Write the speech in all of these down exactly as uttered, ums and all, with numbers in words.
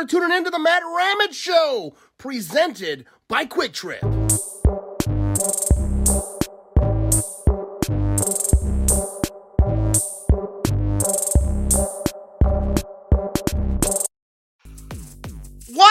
for tuning in to the Matt Ramage Show, presented by Quick Trip. What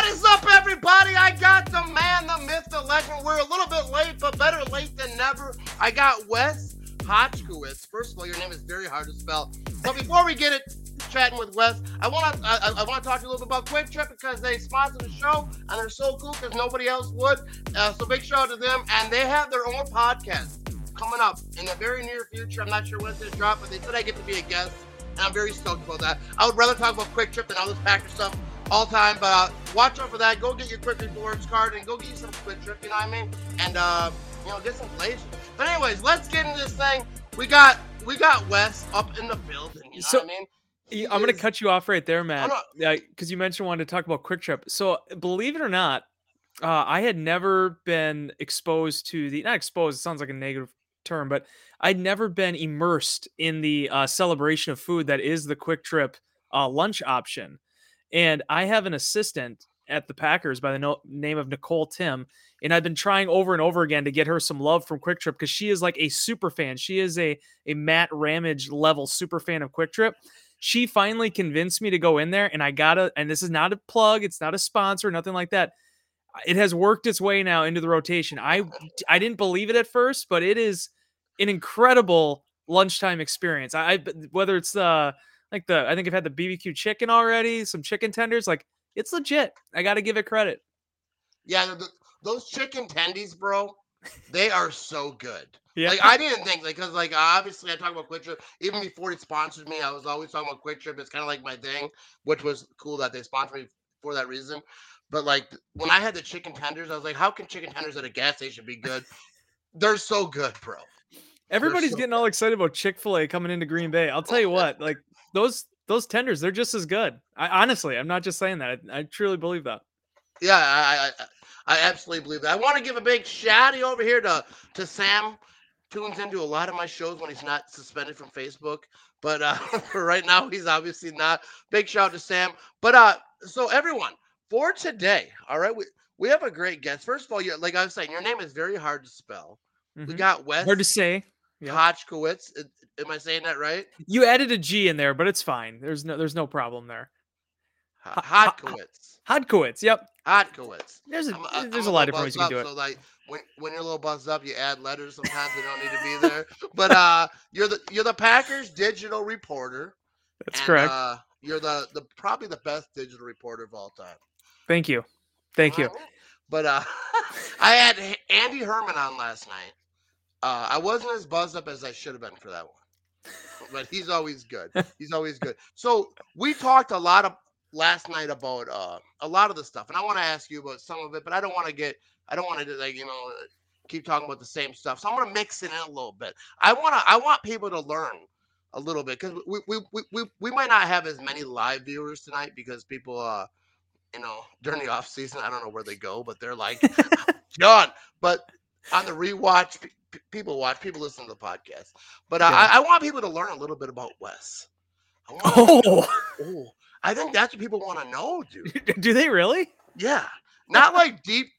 is up, everybody? I got the man, the myth, the legend. We're a little bit late, but better late than never. I got Wes Hodkiewicz. First of all, your name is very hard to spell. But before we get it chatting with Wes, I want to I, I want to talk to you a little bit about Quick Trip because they sponsor the show and they're so cool because nobody else would. Uh, so big shout out to them, and they have their own podcast coming up in the very near future. I'm not sure when it's going to drop, but they said I get to be a guest, and I'm very stoked about that. I would rather talk about Quick Trip than all this Packer stuff all time, but uh, watch out for that. Go get your Quick Rewards card and go get you some Quick Trip. You know what I mean? And uh, you know, get some plays. But anyways, let's get into this thing. We got we got Wes up in the building. You know so, what I mean? He I'm is, gonna cut you off right there, Matt, because uh, you mentioned wanted to talk about Quick Trip. So believe it or not, uh, I had never been exposed to the not exposed. It sounds like a negative term, but I'd never been immersed in the uh, celebration of food that is the Quick Trip uh, lunch option. And I have an assistant at the Packers by the no- name of Nicole Tim. And I've been trying over and over again to get her some love from Quick Trip because she is like a super fan. She is a, a Matt Ramage level super fan of Quick Trip. She finally convinced me to go in there, and I got to, and this is not a plug. It's not a sponsor, nothing like that. It has worked its way now into the rotation. I, I didn't believe it at first, but it is an incredible lunchtime experience. I, I whether it's the, uh, Like the, I think I've had the B B Q chicken already, some chicken tenders. Like, it's legit. I got to give it credit. Yeah, the, those chicken tendies, bro, they are so good. Yeah. Like, I didn't think, like, because, like, obviously I talk about Quick Trip. Even before it sponsored me, I was always talking about Quick Trip. It's kind of like my thing, which was cool that they sponsored me for that reason. But, like, when I had the chicken tenders, I was like, how can chicken tenders at a gas station be good? They're so good, bro. Everybody's so getting all excited about Chick-fil-A coming into Green Bay. I'll tell you what, like, Those those tenders, they're just as good. I honestly, I'm not just saying that. I, I truly believe that. Yeah, I, I I absolutely believe that. I want to give a big shouty over here to to Sam. Tunes into a lot of my shows when he's not suspended from Facebook, but uh, for right now he's obviously not. Big shout to Sam. But uh, so everyone for today, all right, we we have a great guest. First of all, you like I was saying, your name is very hard to spell. Mm-hmm. We got Wes. Hard to say. Yep. Hodkiewicz. Am I saying that right? You added a G in there, but it's fine. There's no, there's no problem there. H- Hodkiewicz. Hodkiewicz. Yep. Hodkiewicz. There's a, I'm, I'm there's a lot of different ways you can do it. So like when, when you're a little buzzed up, you add letters. Sometimes they don't need to be there. But uh, you're the you're the Packers digital reporter. That's and, correct. Uh, you're the the probably the best digital reporter of all time. Thank you, thank all you. Right. But uh, I had Andy Herman on last night. Uh, I wasn't as buzzed up as I should have been for that one, but he's always good. He's always good. So we talked a lot of last night about uh, a lot of the stuff, and I want to ask you about some of it, but I don't want to get, I don't want to like you know keep talking about the same stuff. So I'm gonna mix it in a little bit. I wanna, I want people to learn a little bit because we we, we we we might not have as many live viewers tonight because people, uh, you know, during the off season, I don't know where they go, but they're like done. But on the rewatch. People watch, people listen to the podcast, but uh, yeah. I, I want people to learn a little bit about Wes. I want oh. oh, I think that's what people want to know, dude. Do they really? Yeah, not like deep.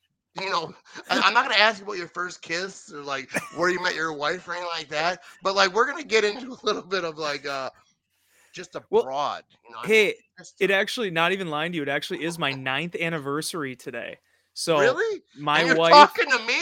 You know, I, I'm not gonna ask you about your first kiss or like where you met your wife or anything like that. But like, we're gonna get into a little bit of like uh, just a well, broad. You know, hey, it actually not even lying to you. It actually is my ninth anniversary today. So really? My and you're wife talking to me.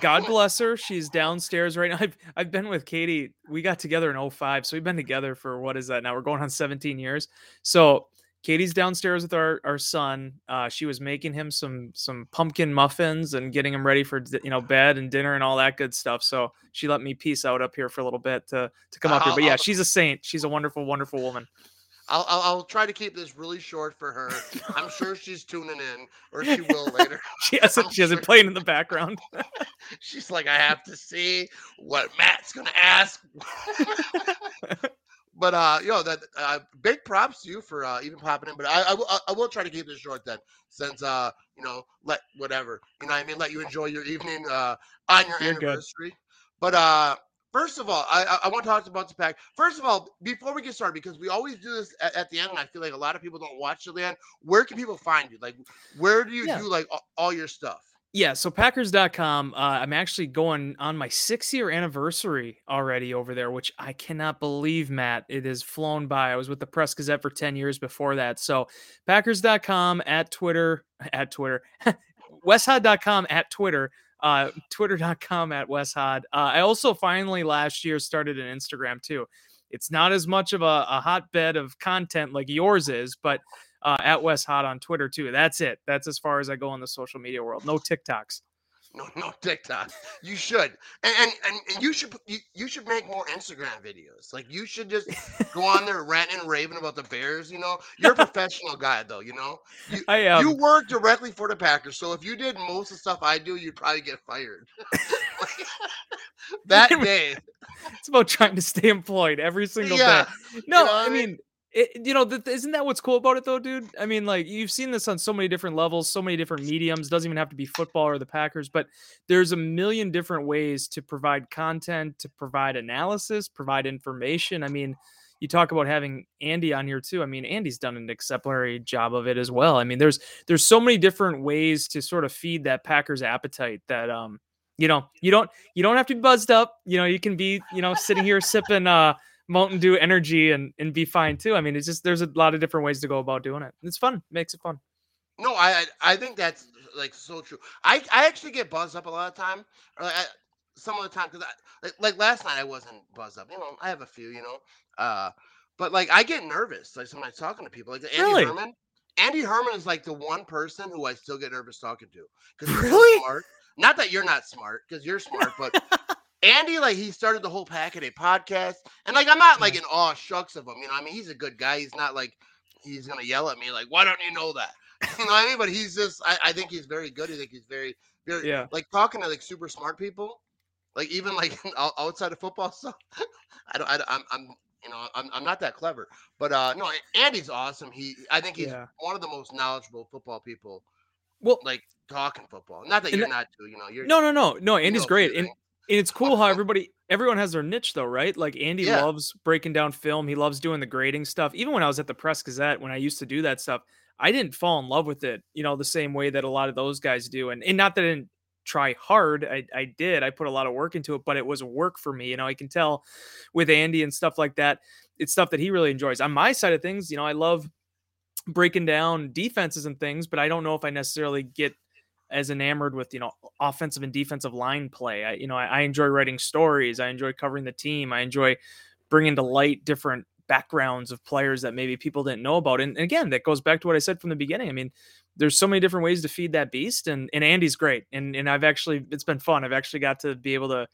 God bless her. She's downstairs right now. I've, I've been with Katie. We got together in oh five. So we've been together for what is that now? We're going on seventeen years. So Katie's downstairs with our, our son. Uh, she was making him some some pumpkin muffins and getting him ready for you know bed and dinner and all that good stuff. So she let me peace out up here for a little bit to to come uh, up here. But yeah, she's a saint. She's a wonderful, wonderful woman. I'll, I'll I'll try to keep this really short for her. I'm sure she's tuning in, or she will later. she hasn't I'm she hasn't sure. playing in the background. She's like, I have to see what Matt's gonna ask. But uh, you know that uh, big props to you for uh, even popping in. But I I, w- I will try to keep this short then, since uh you know let whatever you know what I mean let you enjoy your evening uh on your You're anniversary. Good. But uh First of all, I, I want to talk about the Pack. First of all, before we get started, because we always do this at, at the end, and I feel like a lot of people don't watch till the end, where can people find you? Like, where do you yeah. do, like, all your stuff? Yeah, so Packers dot com, uh, I'm actually going on my six-year anniversary already over there, which I cannot believe, Matt. It has flown by. I was with the Press Gazette for ten years before that. So Packers dot com, at Twitter, at Twitter, West Hod dot com, at Twitter, Uh, Twitter dot com at WestHod. Uh, I also finally last year started an Instagram too. It's not as much of a, a hotbed of content like yours is, but uh, at WestHod on Twitter too. That's it. That's as far as I go in the social media world. No TikToks. No, no TikTok. You should, and and, and, and you should you, you should make more Instagram videos. Like you should just go on there ranting and raving about the Bears. You know, you're a professional guy, though. You know, you, I am. Um... You work directly for the Packers, so if you did most of the stuff I do, you'd probably get fired that day. It's about trying to stay employed every single yeah. day. No, you know I mean. mean... It, you know, th- isn't that what's cool about it, though, dude? I mean, like, you've seen this on so many different levels, so many different mediums. It doesn't even have to be football or the Packers, but there's a million different ways to provide content, to provide analysis, provide information. I mean, you talk about having Andy on here, too. I mean, Andy's done an exemplary job of it as well. I mean, there's there's so many different ways to sort of feed that Packers appetite that, um, you know, you don't you don't have to be buzzed up. You know, you can be, you know, sitting here sipping – uh Mountain Dew energy and, and be fine too. I mean, it's just, there's a lot of different ways to go about doing it. It's fun. It makes it fun. No, I, I think that's like so true. I, I actually get buzzed up a lot of time. Or like I, some of the time. Cause I, like, like last night I wasn't buzzed up, you know, I have a few, you know, uh, but like I get nervous. Like sometimes talking to people like Andy really? Herman, Andy Herman is like the one person who I still get nervous talking to. Cause really? So smart. Not that you're not smart cause you're smart, but Andy, like, he started the whole Pack-a-Day podcast. And, like, I'm not, like, in awe shucks of him. You know I mean? He's a good guy. He's not, like, he's going to yell at me, like, why don't you know that? You know what I mean? But he's just, I, I think he's very good. I think he's very, very, yeah. like, talking to, like, super smart people. Like, even, like, outside of football stuff. I don't, I, I'm, I'm, you know, I'm, I'm not that clever. But, uh, no, Andy's awesome. He, I think he's yeah. one of the most knowledgeable football people. Well, like, talking football. Not that you're that, not, too, you know. You're No, no, no. No, Andy's you know, great. And, And it's cool how everybody, everyone has their niche though, right? Like Andy yeah. loves breaking down film. He loves doing the grading stuff. Even when I was at the Press Gazette, when I used to do that stuff, I didn't fall in love with it, you know, the same way that a lot of those guys do. And, and not that I didn't try hard. I, I did. I put a lot of work into it, but it was work for me. You know, I can tell with Andy and stuff like that, it's stuff that he really enjoys. On my side of things, you know, I love breaking down defenses and things, but I don't know if I necessarily get as enamored with, you know, offensive and defensive line play. I, you know, I, I enjoy writing stories. I enjoy covering the team. I enjoy bringing to light different backgrounds of players that maybe people didn't know about. And, and again, that goes back to what I said from the beginning. I mean, there's so many different ways to feed that beast, and, and Andy's great. And, and I've actually, it's been fun. I've actually got to be able to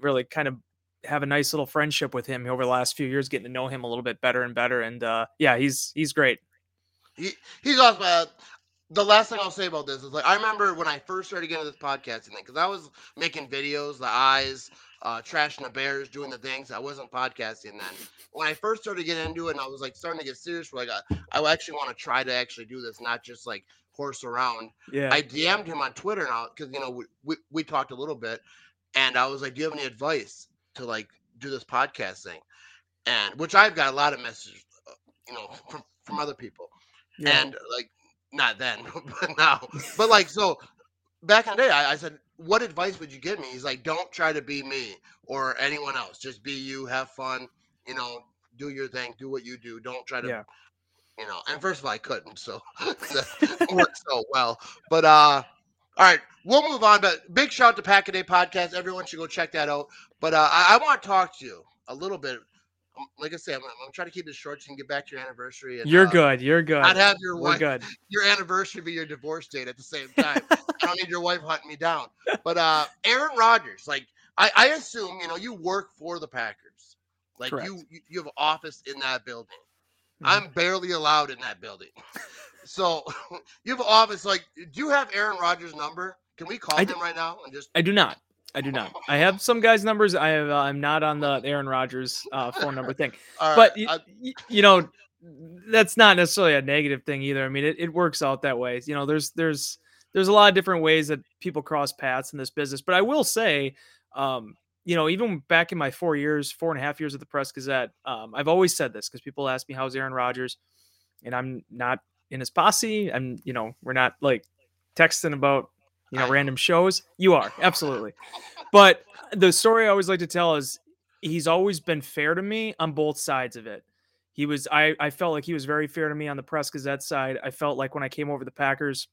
really kind of have a nice little friendship with him over the last few years, getting to know him a little bit better and better. And uh, yeah, he's, he's great. He, he's awesome. Uh... The last thing I'll say about this is, like, I remember when I first started getting into this podcasting thing, because I was making videos, the eyes, uh, trashing the Bears, doing the things. I wasn't podcasting then. When I first started getting into it, and I was, like, starting to get serious, like, I, I actually want to try to actually do this, not just, like, horse around. Yeah. I D M'd him on Twitter now, because, you know, we, we, we talked a little bit, and I was like, do you have any advice to, like, do this podcast thing? And, which I've got a lot of messages, you know, from, from other people. Yeah. And, like, not then, but now. But like, so back in the day, I, I said, what advice would you give me? He's like, don't try to be me or anyone else. Just be you, have fun, you know, do your thing, do what you do. Don't try to, yeah. you know, and first of all, I couldn't. So that worked so well. But, uh, all right, we'll move on. But big shout out to Pack-a-Day Podcast. Everyone should go check that out. But uh, I, I want to talk to you a little bit. Like I said, I'm, I'm trying to keep it short so you can get back to your anniversary. And, you're uh, good. You're good. I'd have your wife, good. Your anniversary be your divorce date at the same time. I don't need your wife hunting me down. But uh, Aaron Rodgers, like I, I assume, you know, you work for the Packers. Like you, you, you have an office in that building. Mm-hmm. I'm barely allowed in that building. So you have an office. Like, do you have Aaron Rodgers' number? Can we call I him do, right now? And just I do not. I do not. I have some guys' numbers. I have, uh, I'm not on the Aaron Rodgers uh, phone number thing. All but, right. you, you know, that's not necessarily a negative thing either. I mean, it, it works out that way. You know, there's there's there's a lot of different ways that people cross paths in this business. But I will say, um, you know, even back in my four years, four and a half years at the Press Gazette, um, I've always said this because people ask me, how's Aaron Rodgers? And I'm not in his posse. I'm, you know, we're not like texting about, you know, random shows. You are. Absolutely. But the story I always like to tell is he's always been fair to me on both sides of it. He was, I, I felt like he was very fair to me on the Press Gazette side. I felt like when I came over to the Packers,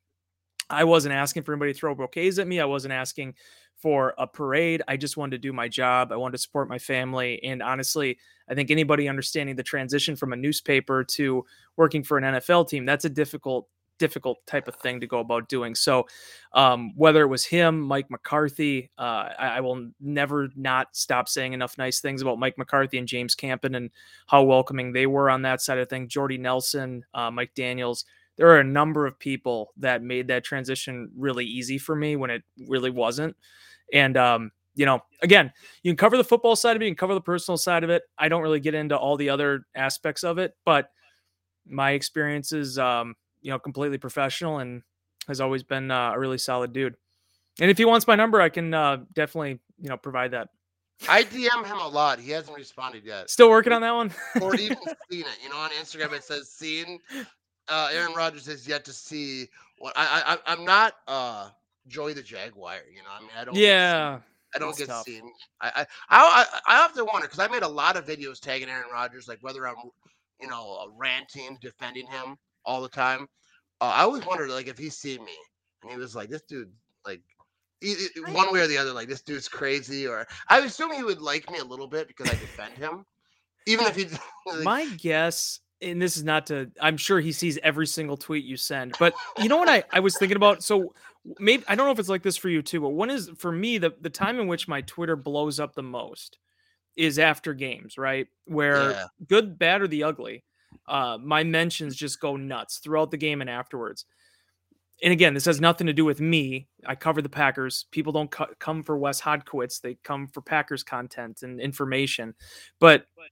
I wasn't asking for anybody to throw bouquets at me. I wasn't asking for a parade. I just wanted to do my job. I wanted to support my family. And honestly, I think anybody understanding the transition from a newspaper to working for an N F L team, that's a difficult, difficult type of thing to go about doing. So um, whether it was him, Mike McCarthy, uh, I, I will never not stop saying enough nice things about Mike McCarthy and James Campen and how welcoming they were on that side of things. Jordy Nelson, uh, Mike Daniels. There are a number of people that made that transition really easy for me when it really wasn't. And, um, you know, again, you can cover the football side of it, you can cover the personal side of it. I don't really get into all the other aspects of it, but my experience is, um, you know, completely professional and has always been uh, a really solid dude. And if he wants my number, I can uh, definitely, you know, provide that. I D M him a lot. He hasn't responded yet. Still working on that one? Or even seen it. You know, on Instagram it says seen. Uh, Aaron Rodgers has yet to see what I, I I'm not uh, Joey the Jaguar, you know. I mean, I don't. Yeah, I don't get tough. Seen. I I I, I often wonder because I made a lot of videos tagging Aaron Rodgers, like whether I'm, you know, ranting, defending him all the time. Uh, I always wondered like if he seen me and he was like, this dude, like he, one way or the other, like this dude's crazy, or I assume he would like me a little bit because I defend him, even if he. Like, my guess. And this is not to, I'm sure he sees every single tweet you send, but you know what I, I was thinking about? So maybe, I don't know if it's like this for you too, but one is for me, the, the time in which my Twitter blows up the most is after games, right? Where yeah. good, bad, or the ugly, uh, my mentions just go nuts throughout the game and afterwards. And again, this has nothing to do with me. I cover the Packers. People don't co- come for Wes Hodkiewicz. They come for Packers content and information, but, but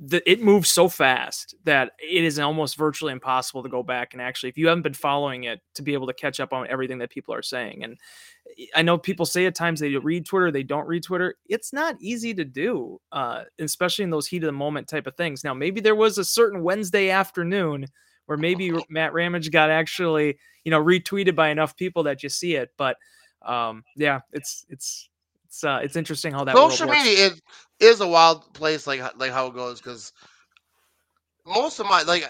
The, it moves so fast that it is almost virtually impossible to go back and actually, if you haven't been following it, to be able to catch up on everything that people are saying. And I know people say at times they read Twitter, they don't read Twitter. It's not easy to do, uh, especially in those heat of the moment type of things. Now, maybe there was a certain Wednesday afternoon where maybe Matt Ramage got actually, you know, retweeted by enough people that you see it. But um, yeah, it's, it's, It's, uh, it's interesting how that social media is, is a wild place, like like how it goes, because most of my like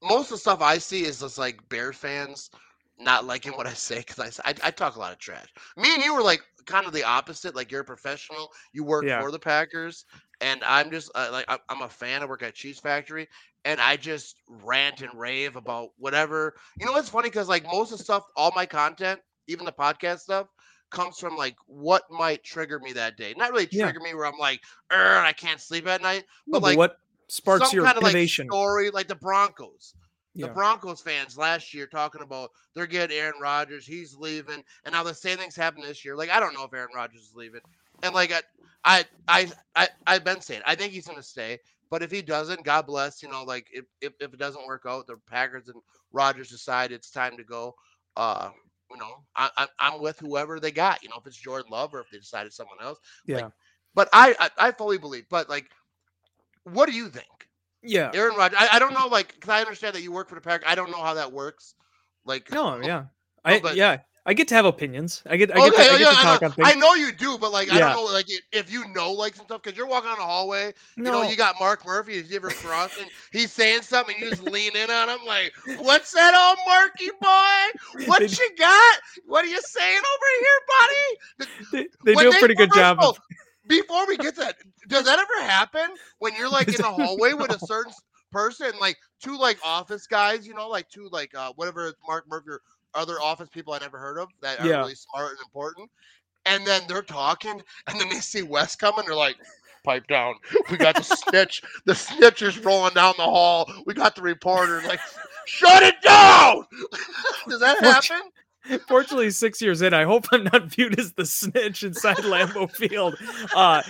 most of the stuff I see is just like Bear fans not liking what I say because I, I I talk a lot of trash. Me and you were like kind of the opposite. Like you're a professional, you work yeah. for the Packers, and I'm just uh, like I, I'm a fan. I work at Cheese Factory, and I just rant and rave about whatever. You know what's funny? Because like most of the stuff, all my content, even the podcast stuff, comes from like what might trigger me that day. Not really trigger yeah. me where I'm like, and I can't sleep at night. But no, like what sparks some your kind innovation of like story, like the Broncos. Yeah. The Broncos fans last year talking about they're getting Aaron Rodgers, he's leaving, and now the same things happen this year. Like I don't know if Aaron Rodgers is leaving, and like I, I, I, I I've been saying I think he's gonna stay. But if he doesn't, God bless. You know, like if if, if it doesn't work out, the Packers and Rodgers decide it's time to go. Uh, You know, I, I, I'm with whoever they got. You know, if it's Jordan Love or if they decided someone else. Yeah. Like, but I, I, I fully believe. But like, what do you think? Yeah. Aaron Rodgers. I, I don't know. Like, because I understand that you work for the Packers. I don't know how that works. Like. No. Yeah. Oh, I. But, yeah. I get to have opinions. I get. I okay, get, to, I get yeah, to talk I on things. I know you do, but like, yeah. I don't know. Like, if you know, like, some stuff, because you're walking down the hallway. No. You know, you got Mark Murphy. He's ever crossing. He's saying something. And you just lean in on him, like, "What's that, old Marky boy? What they, you got? What are you saying over here, buddy?" They, they do a pretty good job. Of... Before we get to that, does that ever happen when you're like in the hallway no. with a certain person, like two like office guys, you know, like two like uh, whatever Mark Murphy. Or, other office people I never heard of that are yeah. really smart and important. And then they're talking and then they see Wes coming. They're like, pipe down. We got the snitch. The snitch is rolling down the hall. We got the reporter. Like, shut it down. Does that happen? Fortunately, six years in, I hope I'm not viewed as the snitch inside Lambeau Field. Uh,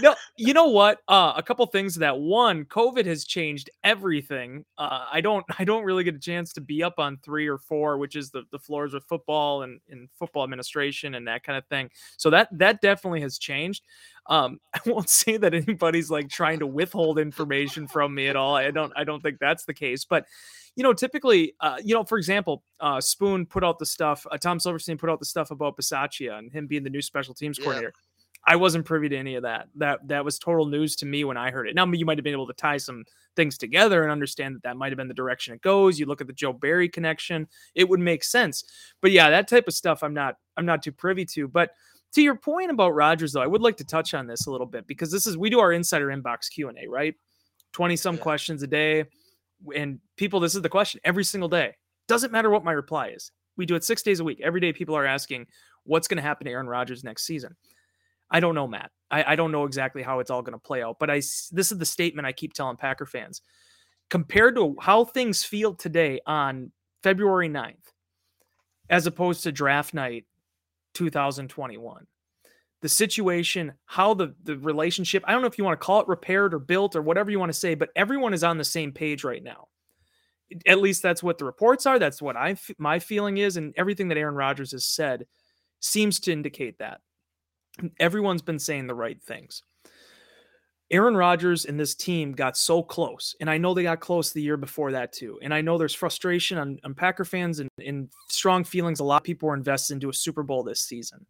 no, you know what? Uh, a couple things to that. One, COVID has changed everything. Uh, I don't, I don't really get a chance to be up on three or four, which is the, the floors with football and, and football administration and that kind of thing. So that, that definitely has changed. Um, I won't say that anybody's like trying to withhold information from me at all. I don't, I don't think that's the case, but you know, typically, uh, you know, for example, uh, Spoon put out the stuff, uh, Tom Silverstein put out the stuff about Bisaccia and him being the new special teams yeah. coordinator. I wasn't privy to any of that. That that was total news to me when I heard it. Now, you might have been able to tie some things together and understand that that might have been the direction it goes. You look at the Joe Barry connection, it would make sense. But yeah, that type of stuff I'm not I'm not too privy to. But to your point about Rodgers, though, I would like to touch on this a little bit because this is we do our insider inbox Q and A, right? twenty some yeah. questions a day, and people, this is the question every single day. Doesn't matter what my reply is. We do it six days a week. Every day, people are asking what's going to happen to Aaron Rodgers next season. I don't know, Matt. I, I don't know exactly how it's all going to play out, but I, this is the statement I keep telling Packer fans. Compared to how things feel today on February ninth, as opposed to draft night two thousand twenty-one, the situation, how the, the relationship, I don't know if you want to call it repaired or built or whatever you want to say, but everyone is on the same page right now. At least that's what the reports are. That's what I, my feeling is. And everything that Aaron Rodgers has said seems to indicate that. Everyone's been saying the right things. Aaron Rodgers and this team got so close, and I know they got close the year before that too. And I know there's frustration on, on Packer fans and, and strong feelings. A lot of people are invested into a Super Bowl this season,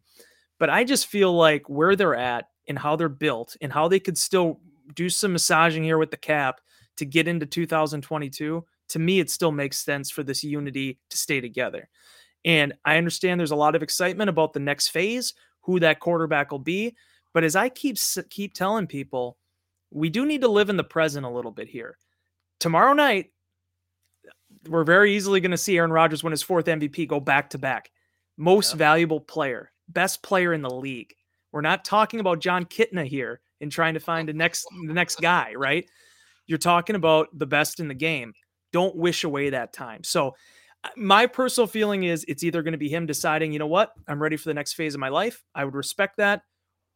but I just feel like where they're at and how they're built and how they could still do some massaging here with the cap to get into two thousand twenty-two. To me, it still makes sense for this unity to stay together. And I understand there's a lot of excitement about the next phase, who that quarterback will be. But as I keep keep telling people, we do need to live in the present a little bit here. Tomorrow night, we're very easily going to see Aaron Rodgers win his fourth M V P, go back-to-back. Most yeah. valuable player, best player in the league. We're not talking about John Kitna here and trying to find the next, the next guy, right? You're talking about the best in the game. Don't wish away that time. So my personal feeling is it's either going to be him deciding, you know what, I'm ready for the next phase of my life. I would respect that.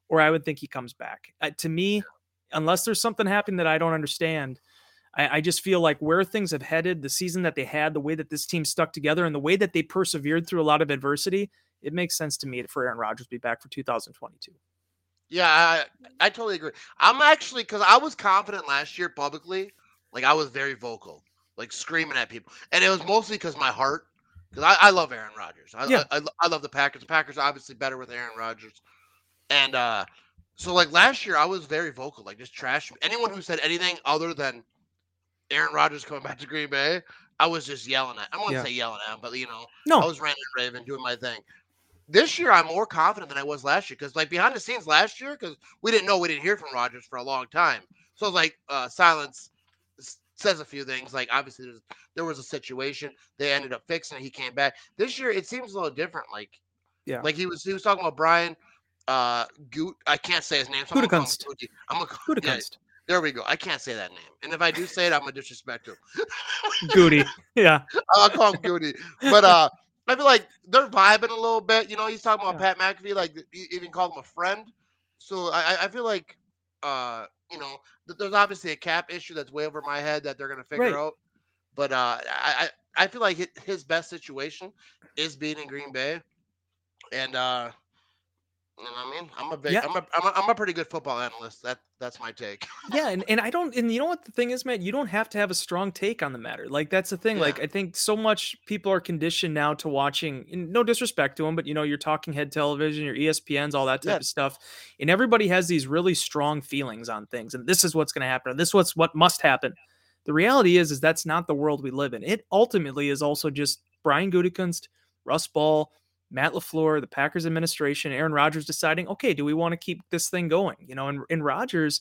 Or I would think he comes back. Uh, to me, unless there's something happening that I don't understand, I, I just feel like where things have headed, the season that they had, the way that this team stuck together and the way that they persevered through a lot of adversity, it makes sense to me for Aaron Rodgers to be back for two thousand twenty-two. Yeah, I, I totally agree. I'm actually, because I was confident last year publicly. Like I was very vocal. Like screaming at people. And it was mostly because my heart, because I, I love Aaron Rodgers. I, yeah. I, I I love the Packers. The Packers are obviously better with Aaron Rodgers. And uh, so like last year I was very vocal, like just trash. Anyone who said anything other than Aaron Rodgers coming back to Green Bay, I was just yelling at. I won't yeah. say yelling at him, but you know, no. I was ranting at Raven, doing my thing. This year I'm more confident than I was last year because like behind the scenes last year, because we didn't know, we didn't hear from Rodgers for a long time. So like uh, silence says a few things. Like obviously there was, there was a situation, they ended up fixing it, he came back. This year it seems a little different. Like yeah like he was he was talking about Brian uh Gut I can't say his name, so Gutekunst. I'm a Gutekunst. Yeah, there we go. I can't say that name, and if I do say it, I'm gonna disrespect him. Goody. Yeah, I'll call him Goody. But uh I feel like they're vibing a little bit, you know. He's talking about yeah. Pat McAfee, like he even called him a friend. So I I feel like uh you know, there's obviously a cap issue that's way over my head that they're going to figure right. out. But uh, I, I feel like his best situation is being in Green Bay. And, uh, you know what I mean? I'm a big, yeah. I'm, a, I'm, a, I'm a pretty good football analyst. That That's my take. Yeah, and, and I don't – and you know what the thing is, Matt? You don't have to have a strong take on the matter. Like, that's the thing. Yeah. Like, I think so much people are conditioned now to watching – no disrespect to them, but, you know, you're talking head television, your E S P Ns, all that type yeah. of stuff. And everybody has these really strong feelings on things. And this is what's going to happen. Or this is what's what must happen. The reality is, is that's not the world we live in. It ultimately is also just Brian Gutekunst, Russ Ball, Matt LaFleur, the Packers administration, Aaron Rodgers deciding, okay, do we want to keep this thing going? You know, and, and Rodgers,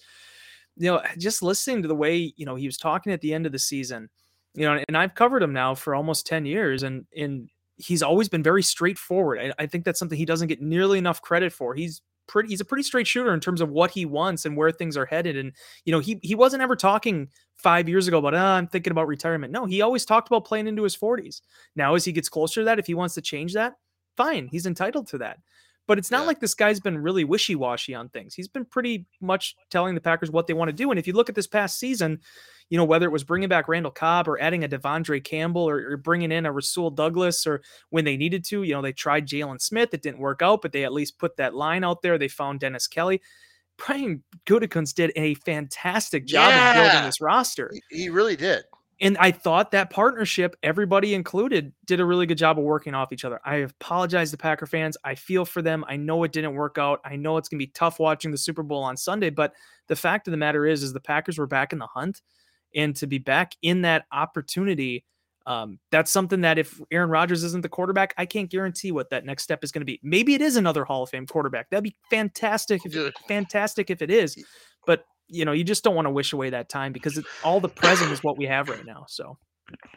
you know, just listening to the way, you know, he was talking at the end of the season, you know, and I've covered him now for almost ten years, and, and he's always been very straightforward. I, I think that's something he doesn't get nearly enough credit for. He's pretty, he's a pretty straight shooter in terms of what he wants and where things are headed. And, you know, he, he wasn't ever talking five years ago about, oh, I'm thinking about retirement. No, he always talked about playing into his forties. Now, as he gets closer to that, if he wants to change that, fine. He's entitled to that. But it's not yeah. like this guy's been really wishy-washy on things. He's been pretty much telling the Packers what they want to do. And if you look at this past season, you know, whether it was bringing back Randall Cobb or adding a Devondre Campbell or, or bringing in a Rasul Douglas, or when they needed to, you know, they tried Jalen Smith. It didn't work out, but they at least put that line out there. They found Dennis Kelly. Brian Gutekunst did a fantastic job yeah. of building this roster. He, he really did. And I thought that partnership, everybody included, did a really good job of working off each other. I apologize to Packer fans. I feel for them. I know it didn't work out. I know it's going to be tough watching the Super Bowl on Sunday, but the fact of the matter is, is the Packers were back in the hunt, and to be back in that opportunity, um, that's something that if Aaron Rodgers isn't the quarterback, I can't guarantee what that next step is going to be. Maybe it is another Hall of Fame quarterback. That'd be fantastic. If it, fantastic if it is, but you know, you just don't want to wish away that time, because it, all the present is what we have right now. So,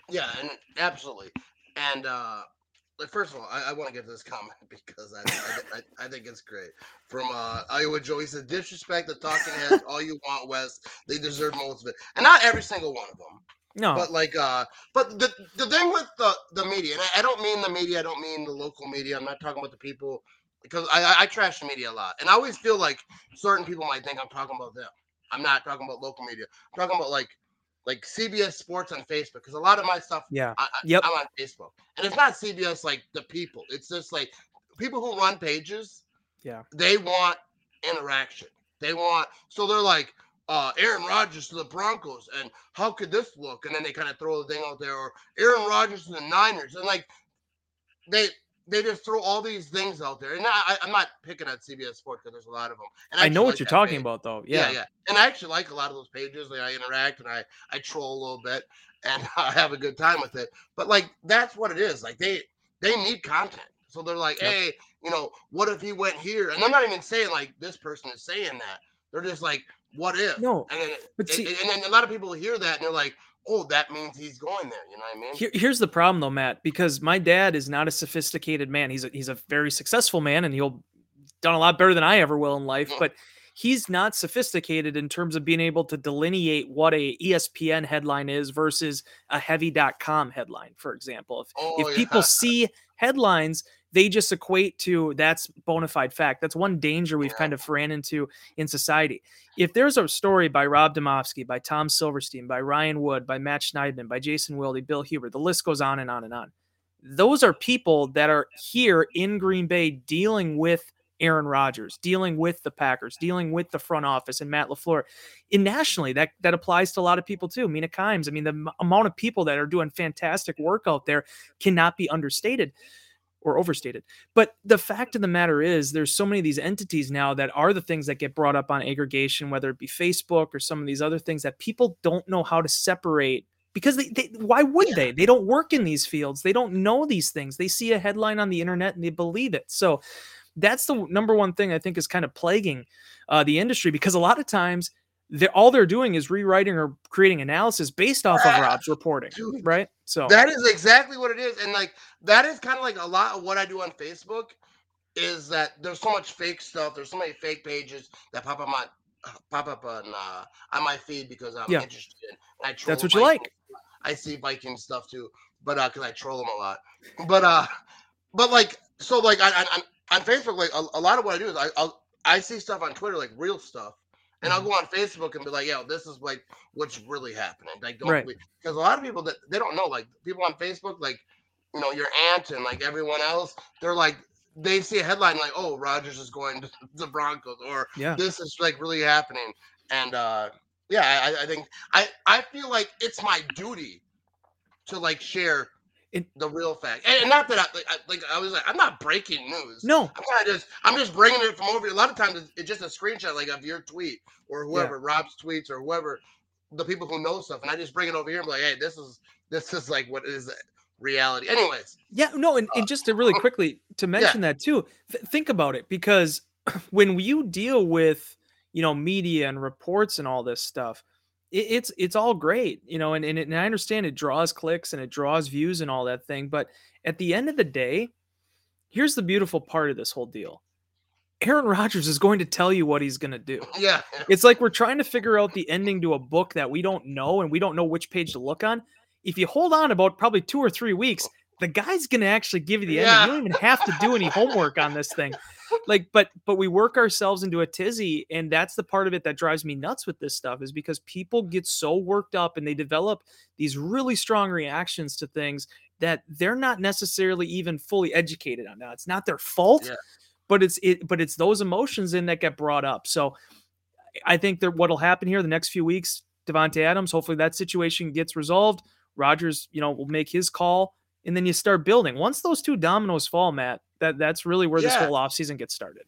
yeah, and absolutely. And uh, like, first of all, I, I want to get to this comment because I, I, I think it's great. From uh, Iowa Joe, he said, "Disrespect the talking heads all you want, Wes. They deserve most of it, and not every single one of them." No, but like, uh, but the the thing with the the media, and I, I don't mean the media, I don't mean the local media. I'm not talking about the people, because I, I, I trash the media a lot, and I always feel like certain people might think I'm talking about them. I'm not talking about local media. I'm talking about like, like C B S Sports on Facebook, because a lot of my stuff, yeah, I, I, yep. I'm on Facebook, and it's not C B S like the people. It's just like people who run pages. Yeah, they want interaction. They want, so they're like, uh, Aaron Rodgers to the Broncos, and how could this look? And then they kind of throw the thing out there, or Aaron Rodgers to the Niners, and like they. They just throw all these things out there. And I, I'm not picking on C B S Sports because there's a lot of them. And I, I know what like you're talking page. about, though. Yeah. yeah, yeah. And I actually like a lot of those pages. Like, I interact and I, I troll a little bit, and I have a good time with it. But, like, that's what it is. Like, they they need content. So they're like, yep. hey, you know, what if he went here? And I'm not even saying, like, this person is saying that. They're just like, what if? No. And then, it, see- it, and then a lot of people hear that, and they're like, oh, that means he's going there. You know what I mean? Here, here's the problem, though, Matt, because my dad is not a sophisticated man. He's a, he's a very successful man, and he'll done a lot better than I ever will in life. Mm-hmm. But he's not sophisticated in terms of being able to delineate what a E S P N headline is versus a heavy dot com headline, for example. If, oh, if yeah. people see headlines, they just equate to that's bona fide fact. That's one danger we've yeah. kind of ran into in society. If there's a story by Rob Domofsky, by Tom Silverstein, by Ryan Wood, by Matt Schneidman, by Jason Wilde, Bill Huber, the list goes on and on and on. Those are people that are here in Green Bay dealing with Aaron Rodgers, dealing with the Packers, dealing with the front office and Matt LaFleur. And nationally, that, that applies to a lot of people too. Mina Kimes. I mean, the m- amount of people that are doing fantastic work out there cannot be understated or overstated. But the fact of the matter is, there's so many of these entities now that are the things that get brought up on aggregation, whether it be Facebook or some of these other things that people don't know how to separate. Because they, they why would yeah. they? They don't work in these fields. They don't know these things. They see a headline on the internet and they believe it. So that's the number one thing I think is kind of plaguing uh, the industry, because a lot of times all they're doing is rewriting or creating analysis based off of Rob's reporting, Dude, right? So that is exactly what it is. And like, that is kind of like a lot of what I do on Facebook, is that there's so much fake stuff. There's so many fake pages that pop up on, pop up on, uh, on my feed because I'm yeah. interested. In, I troll That's what Vikings. You like. I see Viking stuff too, but uh, cause I troll them a lot, but, uh, but like, so like I, I, I'm, on Facebook, like a, a lot of what I do is I I'll, I see stuff on Twitter, like real stuff, and I'll go on Facebook and be like, "Yo, this is like what's really happening." Like, don't right. because a lot of people that they don't know, like people on Facebook, like you know your aunt and like everyone else, they're like they see a headline like, "Oh, Rodgers is going to the Broncos," or yeah. "This is like really happening," and uh, yeah, I, I think I I feel like it's my duty to like share. It, the real fact, and not that I like, I like. I was like, I'm not breaking news. No, I'm not just. I'm just bringing it from over. A lot of times, it's, it's just a screenshot, like of your tweet or whoever yeah. Rob's tweets or whoever, the people who know stuff, and I just bring it over here and be like, hey, this is this is like what is reality, anyways. Yeah, no, and, uh, and just to really quickly to mention yeah. that too. Th- think about it, because when you deal with you know media and reports and all this stuff. It's it's all great, you know, and, and, and I understand it draws clicks and it draws views and all that thing. But at the end of the day, here's the beautiful part of this whole deal. Aaron Rodgers is going to tell you what he's going to do. Yeah. It's like we're trying to figure out the ending to a book that we don't know and we don't know which page to look on. If you hold on about probably two or three weeks, the guy's going to actually give you the end. Yeah. You don't even have to do any homework on this thing. Like, but, but we work ourselves into a tizzy. And that's the part of it that drives me nuts with this stuff, is because people get so worked up and they develop these really strong reactions to things that they're not necessarily even fully educated on. Now, it's not their fault, yeah. but it's, it, but it's those emotions in that get brought up. So I think that what'll happen here the next few weeks, Davante Adams, hopefully that situation gets resolved. Rodgers, you know, will make his call, and then you start building. Once those two dominoes fall, Matt, that, that's really where yeah. this whole offseason gets started.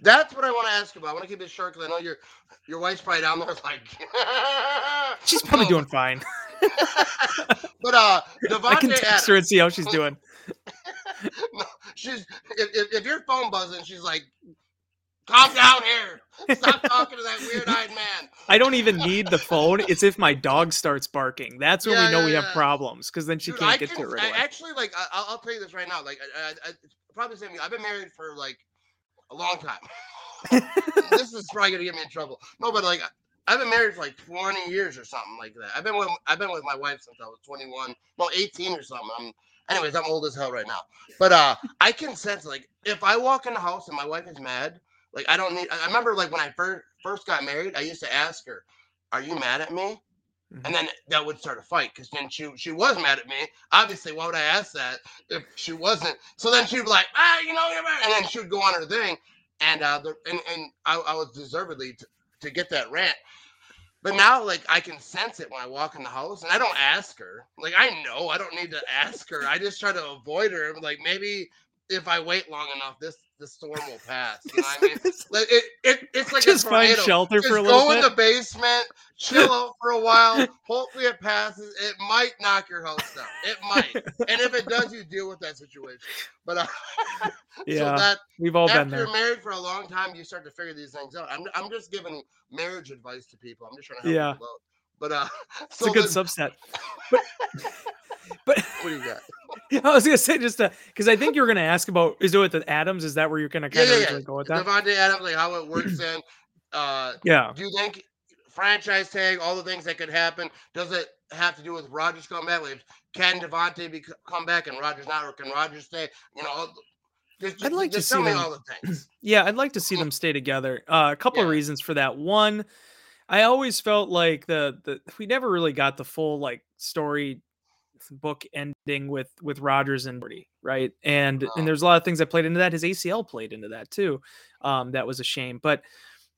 That's what I want to ask you about. I want to keep it short because I know your your wife's probably down there like she's probably oh. doing fine. But uh, Davante I can text Adams. her and see how she's doing. No, she's if, if your phone buzzing, she's like, calm down here. Stop talking to that weird-eyed man. I don't even need the phone. It's if my dog starts barking. That's when yeah, we know yeah, we yeah. have problems, because then she Dude, can't I get can, to it right away. Actually, like, I'll, I'll tell you this right now. Like, I, I, it's probably the same thing. I've been married for, like, a long time. This is probably going to get me in trouble. No, but, like, I've been married for, like, twenty years or something like that. I've been with I've been with my wife since I was twenty-one. No, eighteen or something. I'm, anyways, I'm old as hell right now. But uh, I can sense, like, if I walk in the house and my wife is mad, like, I don't need, I remember, like, when I first first got married, I used to ask her, are you mad at me? Mm-hmm. And then that would start a fight, because then she she was mad at me. Obviously, why would I ask that if she wasn't? So then she would be like, ah, you know, you're mad. And then she would go on her thing. And uh, the, and, and I, I was deservedly to, to get that rant. But now, like, I can sense it when I walk in the house, and I don't ask her. Like, I know I don't need to ask her. I just try to avoid her. Like, maybe if I wait long enough, this the storm will pass. You know what I mean? Like it, it, it's like just a tornado. Find shelter just for a little bit. Go in the basement, chill out for a while. Hopefully it passes. It might knock your house down. It might. And if it does, you deal with that situation. But uh, yeah, so that, we've all been there. After you're married for a long time, you start to figure these things out. I'm I'm just giving marriage advice to people. I'm just trying to help yeah. people out. But uh, it's so a good then, subset. But, but what do you got? I was gonna say just because I think you were gonna ask about is it with the Adams? Is that where you're gonna kind yeah, of yeah, yeah. go with that? Davante Adams, like how it works in. Uh, yeah. Do you think franchise tag, all the things that could happen? Does it have to do with Rodgers coming back? Like, can Davante be come back and Rodgers not, or can Rodgers stay? You know, just, I'd like just to tell see me them. all the things. Yeah, I'd like to see them stay together. Uh, a couple yeah. of reasons for that. One, I always felt like the the we never really got the full like story. book ending with with Rodgers and Brady, right? And wow. and there's a lot of things that played into that. His A C L played into that too. Um, that was a shame. But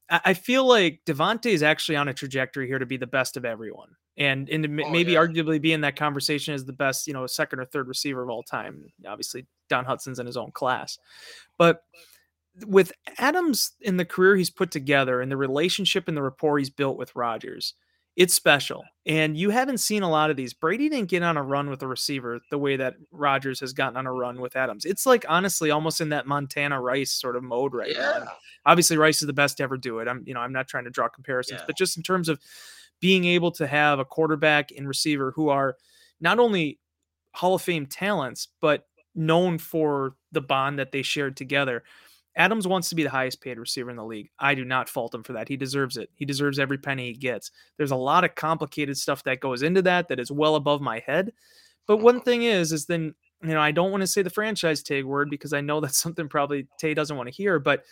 I, I feel like Davante is actually on a trajectory here to be the best of everyone, and and oh, maybe yeah. arguably be in that conversation as the best, you know, second or third receiver of all time. Obviously, Don Hudson's in his own class, but with Adams in the career he's put together and the relationship and the rapport he's built with Rodgers, it's special. And you haven't seen a lot of these. Brady didn't get on a run with a receiver the way that Rodgers has gotten on a run with Adams. It's like, honestly, almost in that Montana Rice sort of mode right yeah. now. Obviously Rice is the best to ever do it. I'm, you know, I'm not trying to draw comparisons, yeah. but just in terms of being able to have a quarterback and receiver who are not only Hall of Fame talents, but known for the bond that they shared together. Adams wants to be the highest paid receiver in the league. I do not fault him for that. He deserves it. He deserves every penny he gets. There's a lot of complicated stuff that goes into that that is well above my head. But one thing is, is then, you know, I don't want to say the franchise tag word because I know that's something probably Tay doesn't want to hear, but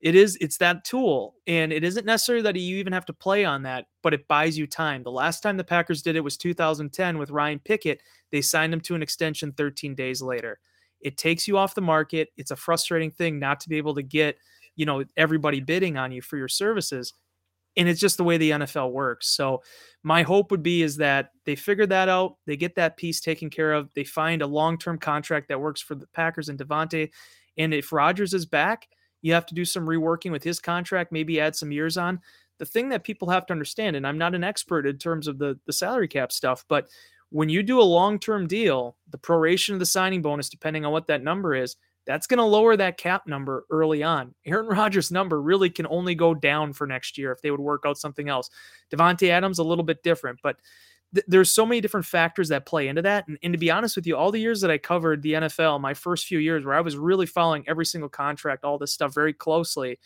it is, it's that tool. And it isn't necessary that you even have to play on that, but it buys you time. The last time the Packers did it was two thousand ten with Ryan Pickett. They signed him to an extension thirteen days later. It takes you off the market. It's a frustrating thing not to be able to get, you know, everybody bidding on you for your services. And it's just the way the N F L works. So my hope would be is that they figure that out. They get that piece taken care of. They find a long-term contract that works for the Packers and Davante. And if Rodgers is back, you have to do some reworking with his contract, maybe add some years on. The thing that people have to understand, and I'm not an expert in terms of the, the salary cap stuff, but when you do a long-term deal, the proration of the signing bonus, depending on what that number is, that's going to lower that cap number early on. Aaron Rodgers' number really can only go down for next year if they would work out something else. Davante Adams, a little bit different, but th- there's so many different factors that play into that. And, and to be honest with you, all the years that I covered the N F L, my first few years where I was really following every single contract, all this stuff very closely,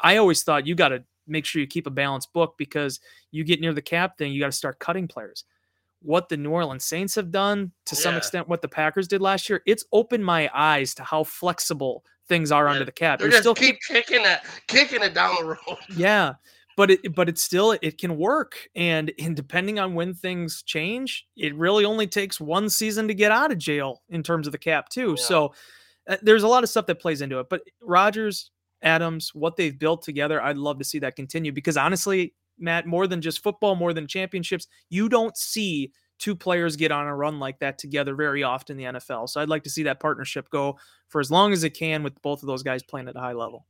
I always thought you got to make sure you keep a balanced book because you get near the cap thing, you got to start cutting players. what the New Orleans Saints have done, to yeah. some extent what the Packers did last year, it's opened my eyes to how flexible things are yeah. under the cap. They just still keep kicking it, kicking it down the road. Yeah, but it but it's still, it can work. And, and depending on when things change, it really only takes one season to get out of jail in terms of the cap too. Yeah. So uh, there's a lot of stuff that plays into it. But Rodgers, Adams, what they've built together, I'd love to see that continue, because honestly, Matt, more than just football, more than championships, you don't see two players get on a run like that together very often in the N F L. So I'd like to see that partnership go for as long as it can with both of those guys playing at a high level.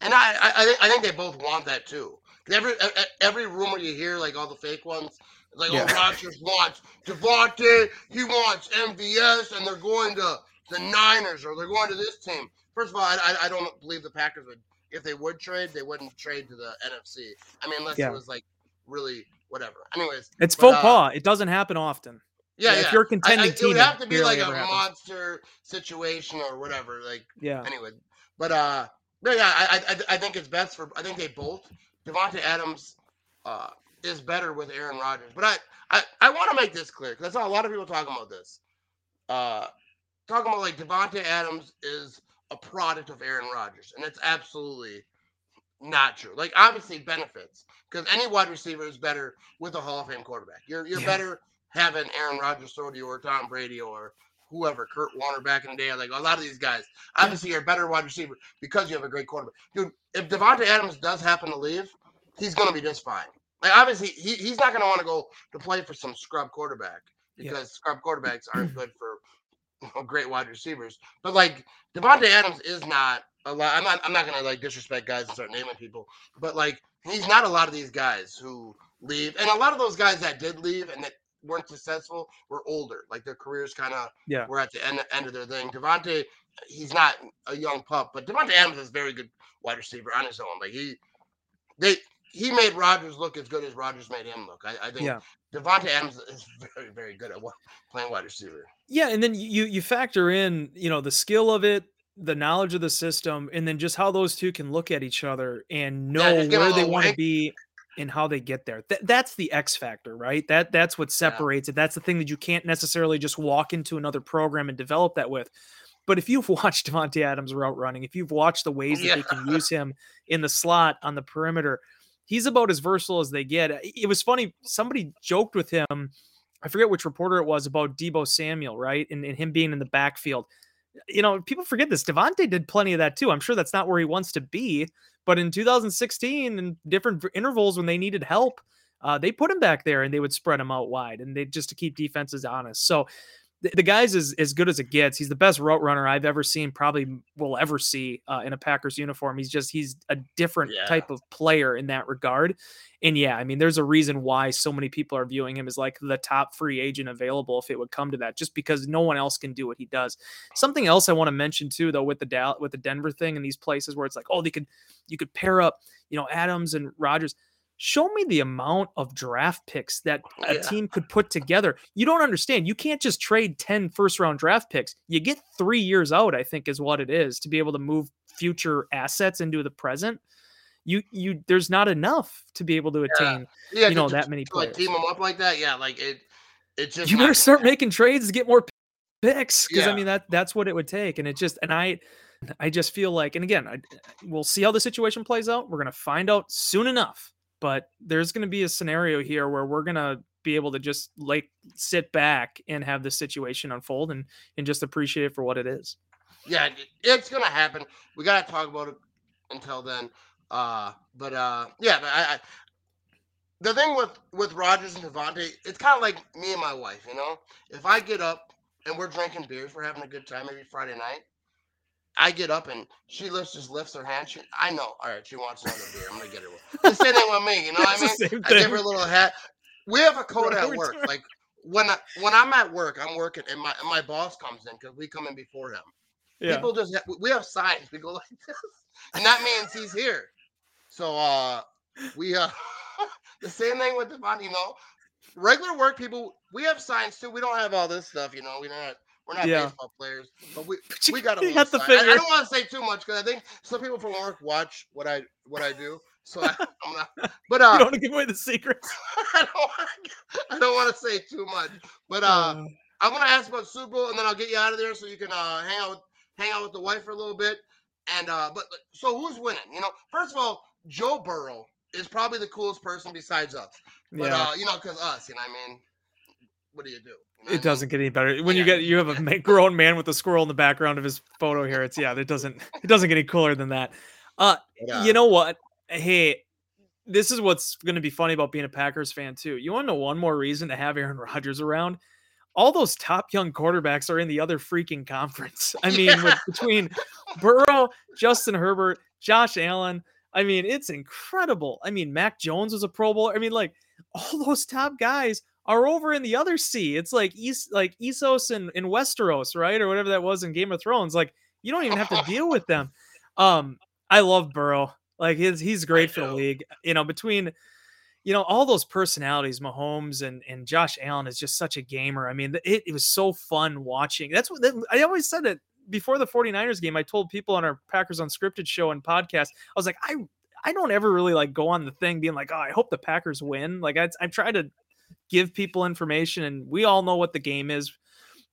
And I, I, I think they both want that too. Every every rumor you hear, like all the fake ones, like yeah. oh, Rodgers wants Devontae, he wants M V S, and they're going to the Niners or they're going to this team. First of all, I, I don't believe the Packers would. If they would trade, they wouldn't trade to the N F C. I mean, unless yeah. it was like really whatever. Anyways, it's but, faux pas. Uh, it doesn't happen often. Yeah, yeah. If you're contending, I, I, it would have to be like a happens. monster situation or whatever. Like, yeah. Anyway, but uh, no, yeah, I, I I think it's best for. I think they both. Davante Adams uh, is better with Aaron Rodgers. But I I, I want to make this clear, because I saw a lot of people talking about this. Uh, talking about like Davante Adams is a product of Aaron Rodgers, and that's absolutely not true. Like, obviously benefits, because any wide receiver is better with a Hall of Fame quarterback. You're you're yeah. better having Aaron Rodgers throw to you, or Tom Brady, or whoever, Kurt Warner back in the day. Like, a lot of these guys, obviously, yeah. you're a better wide receiver because you have a great quarterback. Dude, if Davante Adams does happen to leave, he's going to be just fine. Like, obviously, he, he's not going to want to go to play for some scrub quarterback, because yeah. scrub quarterbacks aren't good for great wide receivers. But like Davante Adams is not a lot. I'm not. I'm not gonna like disrespect guys and start naming people. But like he's not a lot of these guys who leave, and a lot of those guys that did leave and that weren't successful were older. Like their careers kind of yeah. were at the end end of their thing. Davante, he's not a young pup, but Davante Adams is a very good wide receiver on his own. Like he, they. He made Rodgers look as good as Rodgers made him look. I, I think yeah. Davante Adams is very, very good at playing wide receiver. Yeah, and then you you factor in, you know, the skill of it, the knowledge of the system, and then just how those two can look at each other and know yeah, where they want to be and how they get there. Th- that's the X factor, right? That That's what separates yeah. it. That's the thing that you can't necessarily just walk into another program and develop that with. But if you've watched Davante Adams route running, if you've watched the ways yeah. that they can use him in the slot, on the perimeter, he's about as versatile as they get. It was funny. Somebody joked with him. I forget which reporter it was, about Deebo Samuel, right? And, and him being in the backfield. You know, people forget this. Devontae did plenty of that too. I'm sure that's not where he wants to be, but in two thousand sixteen in different intervals when they needed help, uh, they put him back there and they would spread him out wide, and they just to keep defenses honest. So the, the guy's as, as good as it gets. He's the best route runner I've ever seen, probably will ever see uh, in a Packers uniform. He's just, he's a different yeah. type of player in that regard. And yeah, I mean, there's a reason why so many people are viewing him as like the top free agent available, if it would come to that, just because no one else can do what he does. Something else I want to mention too, though, with the Dal- with the Denver thing and these places where it's like, oh, they could, you could pair up, you know, Adams and Rodgers. Show me the amount of draft picks that a yeah. team could put together. You don't understand. You can't just trade ten first round draft picks. You get three years out, I think is what it is, to be able to move future assets into the present. You, you, there's not enough to be able to attain, yeah. Yeah, you know, to, that many to, players. Like, team them up like that. Yeah. Like it, it just, you better start making trades to get more picks. Cause yeah. I mean, that, that's what it would take. And it just, and I, I just feel like, and again, I, we'll see how the situation plays out. We're going to find out soon enough. But there's going to be a scenario here where we're going to be able to just like sit back and have this situation unfold and, and just appreciate it for what it is. Yeah, it's going to happen. We got to talk about it until then. Uh, but uh, yeah, but I, I, the thing with, with Rodgers and Devontae, it's kind of like me and my wife, you know, if I get up and we're drinking beers, we're having a good time, maybe Friday night, I get up and she lifts, just lifts her hand. She, I know. All right, she wants another beer. I'm gonna get her one. The same thing with me. You know what I mean? I give her a little hat. We have a code at work. Like when I, when I'm at work, I'm working, and my and my boss comes in because we come in before him. Yeah. People just have, we have signs. We go like this, and that means he's here. So uh, we uh, the same thing with Devon. You know, regular work people. We have signs too. We don't have all this stuff. You know, we're not. We're not yeah. baseball players, but we, we got a little sign. I, I don't want to say too much because I think some people from work watch what I what I do. So I, I'm not, but uh, you don't want to give away the secrets. I don't want to, I don't want to say too much, but uh, uh, I'm gonna ask about Super Bowl, and then I'll get you out of there so you can uh, hang out, hang out with the wife for a little bit. And uh, but so who's winning? You know, first of all, Joe Burrow is probably the coolest person besides us. But yeah. uh, you know, because us, you know, I mean, what do you do? You know it doesn't I mean? get any better when yeah. you get you have a grown man with a squirrel in the background of his photo here. It's yeah, it doesn't it doesn't get any cooler than that. Uh, yeah. You know what? Hey, this is what's going to be funny about being a Packers fan too. You want to know one more reason to have Aaron Rodgers around? All those top young quarterbacks are in the other freaking conference. I mean, yeah. with, between Burrow, Justin Herbert, Josh Allen, I mean, it's incredible. I mean, Mac Jones was a Pro Bowler. I mean, like all those top guys are over in the other sea. It's like East, like Essos and, and Westeros, right? Or whatever that was in Game of Thrones. Like you don't even have to deal with them. Um, I love Burrow. Like his, he's great for the league, you know, between, you know, all those personalities, Mahomes and, and Josh Allen is just such a gamer. I mean, it, it was so fun watching. That's what that, I always said it before the 49ers game. I told people on our Packers Unscripted show and podcast, I was like, I, I don't ever really like go on the thing being like, oh, I hope the Packers win. Like I, I try to give people information and we all know what the game is,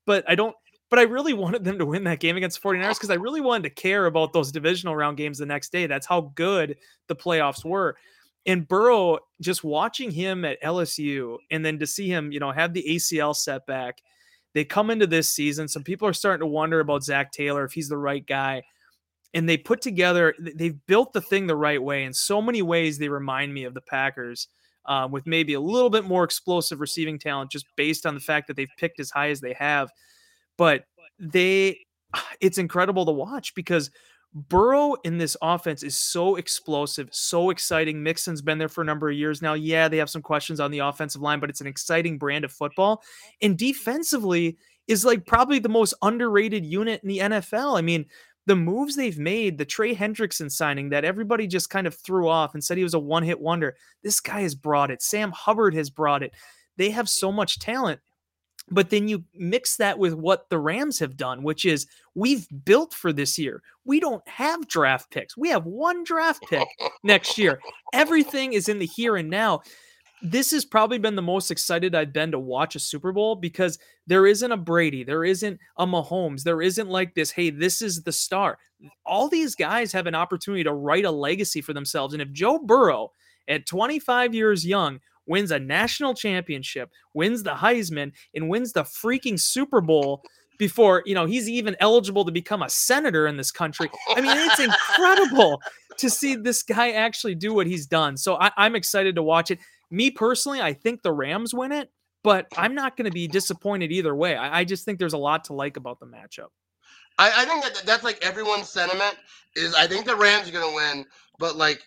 but I don't, but I really wanted them to win that game against the 49ers because I really wanted to care about those divisional round games the next day. That's how good the playoffs were. And Burrow, just watching him at L S U and then to see him, you know, have the A C L setback, they come into this season. Some people are starting to wonder about Zach Taylor, if he's the right guy. And they put together, they've built the thing the right way. In so many ways, they remind me of the Packers uh, with maybe a little bit more explosive receiving talent just based on the fact that they've picked as high as they have. But they, it's incredible to watch because Burrow in this offense is so explosive, so exciting. Mixon's been there for a number of years now. Yeah, they have some questions on the offensive line, but it's an exciting brand of football. And defensively is like probably the most underrated unit in the N F L. I mean, the moves they've made, the Trey Hendrickson signing that everybody just kind of threw off and said he was a one-hit wonder. This guy has brought it. Sam Hubbard has brought it. They have so much talent. But then you mix that with what the Rams have done, which is we've built for this year. We don't have draft picks. We have one draft pick next year. Everything is in the here and now. This has probably been the most excited I've been to watch a Super Bowl because there isn't a Brady. There isn't a Mahomes. There isn't like this, hey, this is the star. All these guys have an opportunity to write a legacy for themselves. And if Joe Burrow at twenty-five years young wins a national championship, wins the Heisman, and wins the freaking Super Bowl before, you know, he's even eligible to become a senator in this country. I mean, it's incredible to see this guy actually do what he's done. So I, I'm excited to watch it. Me personally, I think the Rams win it, but I'm not going to be disappointed either way. I, I just think there's a lot to like about the matchup. I, I think that that's like everyone's sentiment is I think the Rams are going to win, but like,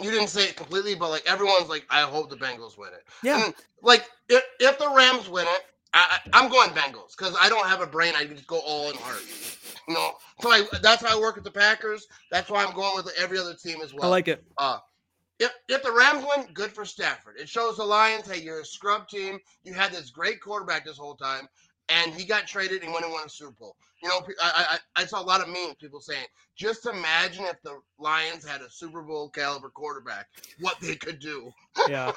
you didn't say it completely, but, like, everyone's like, I hope the Bengals win it. Yeah. And, like, if, if the Rams win it, I, I, I'm going Bengals because I don't have a brain. I just go all in heart. You know? So, I, that's why I work with the Packers. That's why I'm going with every other team as well. I like it. Uh, if, if the Rams win, good for Stafford. It shows the Lions, hey, you're a scrub team. You had this great quarterback this whole time, and he got traded and went and won a Super Bowl. You know, I, I I saw a lot of memes, people saying, just imagine if the Lions had a Super Bowl caliber quarterback, what they could do. Yeah.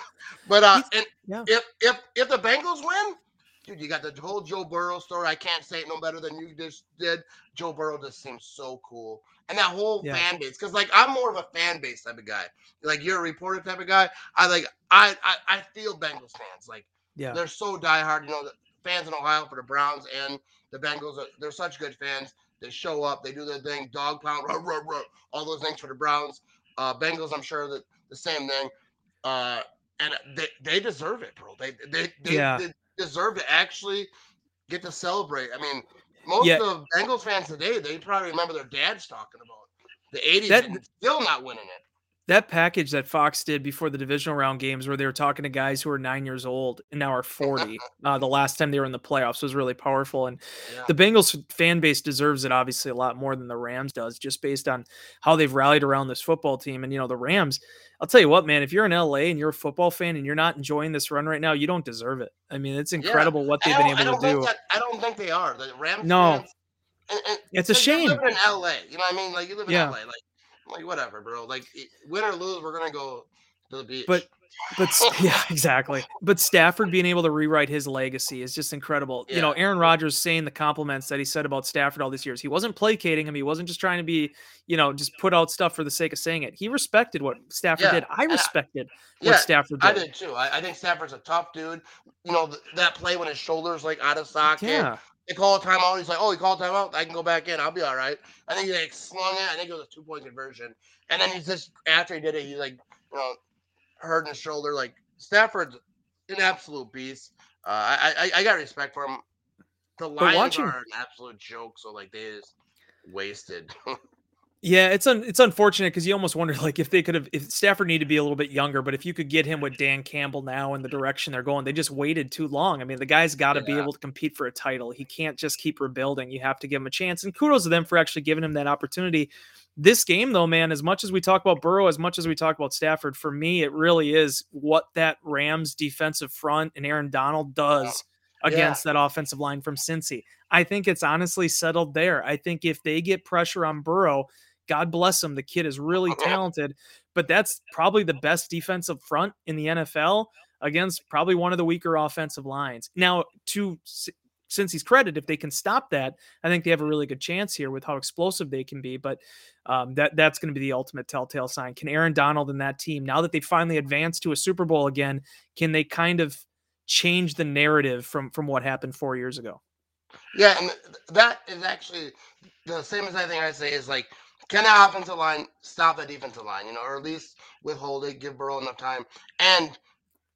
But uh, and yeah. if if if the Bengals win, dude, you got the whole Joe Burrow story. I can't say it no better than you just did. Joe Burrow just seems so cool. And that whole yeah. fan base, because, like, I'm more of a fan base type of guy. Like, you're a reporter type of guy. I, like, I, I, I feel Bengals fans. Like, yeah. they're so diehard, you know, that fans in Ohio for the Browns and the Bengals, are, they're such good fans. They show up. They do their thing. Dog pound, ruh, ruh, ruh, all those things for the Browns. Uh, Bengals, I'm sure that the same thing. Uh, and they, they deserve it, bro. They they they, yeah. they deserve to actually get to celebrate. I mean, most yeah. of the Bengals fans today, they probably remember their dads talking about the eighties that, and still not winning it. That package that Fox did before the divisional round games where they were talking to guys who are nine years old and now are forty, uh, the last time they were in the playoffs was really powerful. And yeah. the Bengals fan base deserves it obviously a lot more than the Rams does just based on how they've rallied around this football team. And, you know, the Rams, I'll tell you what, man, if you're in L A and you're a football fan and you're not enjoying this run right now, you don't deserve it. I mean, it's incredible yeah. what they've been able to do. That, I don't think they are. The Rams. No, fans, and, and, it's a shame. You live in L A, you know what I mean? Like you live in yeah. L A, like, Like, whatever, bro. Like, win or lose, we're gonna go to the beach. But, but yeah, exactly. But Stafford being able to rewrite his legacy is just incredible. Yeah. You know, Aaron Rodgers saying the compliments that he said about Stafford all these years. He wasn't placating him. He wasn't just trying to be, you know, just put out stuff for the sake of saying it. He respected what Stafford yeah. did. I respected I, what yeah, Stafford did. I did too. I, I think Stafford's a tough dude. You know, th- that play when his shoulder's like out of socket. Yeah. They call a timeout. He's like, oh, he called a timeout. I can go back in. I'll be all right. I think he like slung it. I think it was a two-point conversion. And then he's just, after he did it, he like, you know, hurting his shoulder. Like, Stafford's an absolute beast. Uh, I, I I got respect for him. The Lions are an absolute joke. So, like, they just wasted. Yeah, it's un- it's unfortunate because you almost wonder, like, if they could have, if Stafford needed to be a little bit younger, but if you could get him with Dan Campbell now in the direction they're going, they just waited too long. I mean, the guy's got to yeah. be able to compete for a title. He can't just keep rebuilding. You have to give him a chance. And kudos to them for actually giving him that opportunity. This game, though, man, as much as we talk about Burrow, as much as we talk about Stafford, for me, it really is what that Rams defensive front and Aaron Donald does. Wow. Against yeah. that offensive line from Cincy. I think it's honestly settled there. I think if they get pressure on Burrow, God bless him, the kid is really talented, but that's probably the best defensive front in the N F L against probably one of the weaker offensive lines. Now, to Cincy's credit, if they can stop that, I think they have a really good chance here with how explosive they can be, but um, that that's going to be the ultimate telltale sign. Can Aaron Donald and that team, now that they finally advanced to a Super Bowl again, can they kind of change the narrative from from what happened four years ago? Yeah, and that is actually the same as I think I say is like, can the offensive line stop the defensive line, you know, or at least withhold it, give Burrow enough time? And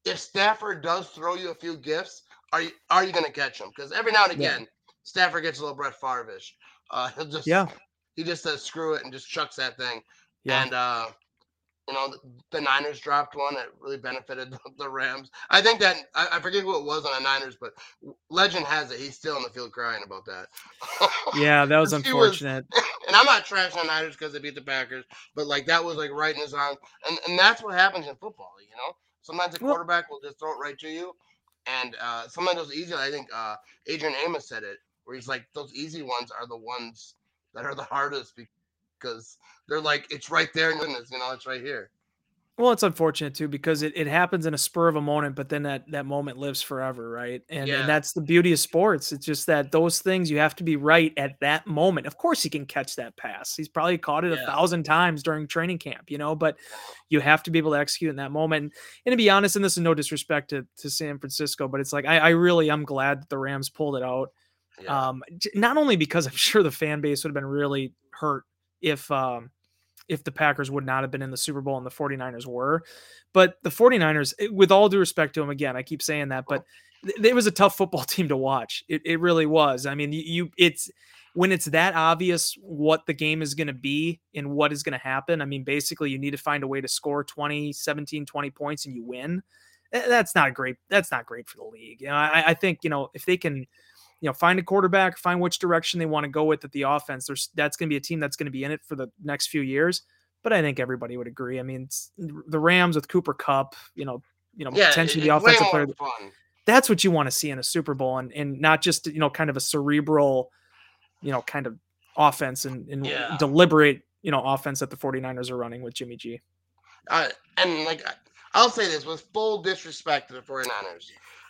if Stafford does throw you a few gifts, are you are you going to catch him? Because every now and again, yeah. Stafford gets a little Brett Favre-ish. Uh, he'll just yeah. he just says screw it and just chucks that thing. Yeah. And uh, you know, the Niners dropped one that really benefited the Rams. I think that, I forget who it was on the Niners, but legend has it, he's still in the field crying about that. Yeah, that was unfortunate. Was, and I'm not trashing the Niners because they beat the Packers, but like that was like right in his arms. And, and that's what happens in football, you know? Sometimes a quarterback will just throw it right to you. And uh, sometimes those easy, I think uh, Adrian Amos said it, where he's like, those easy ones are the ones that are the hardest because because they're like, it's right there. Goodness, you know, it's right here. Well, it's unfortunate too, because it, it happens in a spur of a moment, but then that, that moment lives forever. Right. And, yeah. and that's the beauty of sports. It's just that those things, you have to be right at that moment. Of course he can catch that pass. He's probably caught it yeah. a thousand times during training camp, you know, but you have to be able to execute in that moment. And, and to be honest, and this is no disrespect to, to San Francisco, but it's like, I, I really, I'm glad that the Rams pulled it out. Yeah. Um, not only because I'm sure the fan base would have been really hurt if um, if the Packers would not have been in the Super Bowl and the 49ers were. But the 49ers, it, with all due respect to them, again, I keep saying that, but th- it was a tough football team to watch. It it really was. I mean, you, you it's when it's that obvious what the game is going to be and what is going to happen. I mean, basically, you need to find a way to score twenty, seventeen, twenty points and you win. That's not great. That's not great for the league. You know, I, I think, you know, if they can – you know, find a quarterback, find which direction they want to go with at the offense. There's that's going to be a team that's going to be in it for the next few years. But I think everybody would agree. I mean, the Rams with Cooper Kupp, you know, you know, yeah, potentially the offensive player. Fun. That's what you want to see in a Super Bowl, and and not just, you know, kind of a cerebral, you know, kind of offense and, and yeah. deliberate, you know, offense that the 49ers are running with Jimmy G. Uh, and like I'll say this with full disrespect to the 49ers,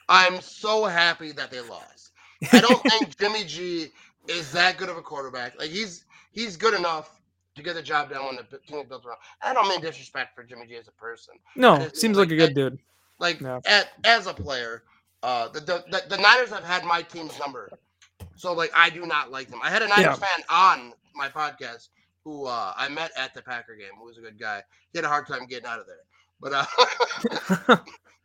I'm so happy that they lost. I don't think Jimmy G is that good of a quarterback. Like he's he's good enough to get the job done when the team is built around. I don't mean disrespect for Jimmy G as a person. No, just, seems like, like a good dude. Like no. at, as a player, uh, the, the, the the Niners have had my team's number, so like I do not like them. I had a Niners yeah. fan on my podcast who uh, I met at the Packer game. Who was a good guy. He had a hard time getting out of there, but uh,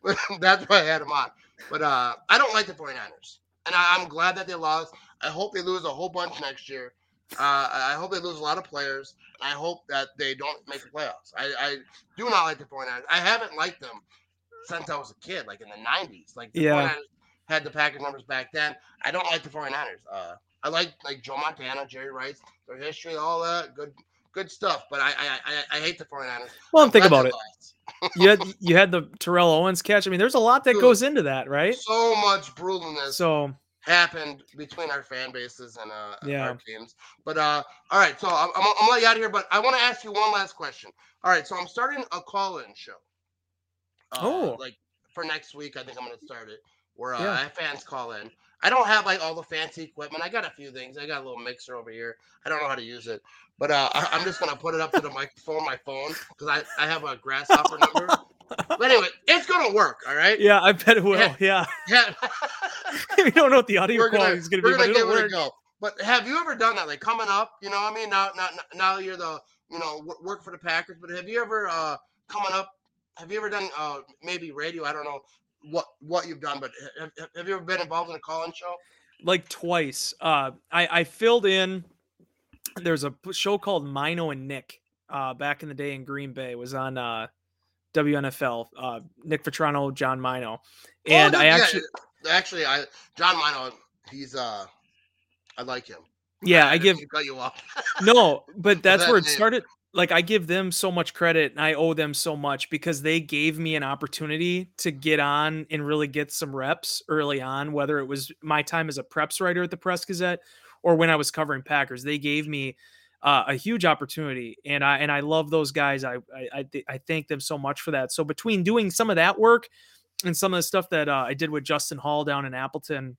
but that's why I had him on. But uh, I don't like the 49ers. And I, I'm glad that they lost. I hope they lose a whole bunch next year. Uh, I hope they lose a lot of players. I hope that they don't make the playoffs. I, I do not like the 49ers. I haven't liked them since I was a kid, like in the nineties. Like the yeah. 49ers had the Packers numbers back then. I don't like the 49ers. Uh, I like like Joe Montana, Jerry Rice, their history, all that good good stuff. But I I, I, I hate the 49ers. Well, I'm think about it. Lost. you had you had the Terrell Owens catch. I mean, there's a lot that Dude, goes into that, right? So much brutalness. So happened between our fan bases and uh, yeah. our teams. But uh, all right, so I'm, I'm, I'm gonna let you out of here, but I want to ask you one last question. All right, so I'm starting a call-in show. Uh, oh, like for next week, I think I'm gonna start it where uh, yeah. fans call in. I don't have like all the fancy equipment. I got a few things. I got a little mixer over here. I don't know how to use it, but uh, I, I'm just gonna put it up to the microphone, my phone, because I, I have a grasshopper number. But anyway, it's gonna work. All right. Yeah, I bet it will. Yeah. yeah. yeah. We don't know what the audio quality is gonna be. We're gonna, we're gonna, but gonna give it a go. But have you ever done that? Like coming up, you know what I mean? Now, now, now you're the you know work for the Packers. But have you ever uh, coming up? Have you ever done uh, maybe radio? I don't know what what you've done, but have, have you ever been involved in a call-in show? Like twice. Uh, I I filled in. There's a show called Mino and Nick uh, back in the day in Green Bay. It was on. Uh, W N F L, uh, Nick Vetrano, John Mino. And oh, no, I actually, yeah. actually, I, John Mino, he's, uh, I like him. Yeah. I, I give, cut you off. No, but that's that where it name? started. Like, I give them so much credit and I owe them so much because they gave me an opportunity to get on and really get some reps early on, whether it was my time as a preps writer at the Press Gazette or when I was covering Packers. They gave me Uh, a huge opportunity. And I, and I love those guys. I, I, I thank them so much for that. So between doing some of that work and some of the stuff that uh, I did with Justin Hall down in Appleton,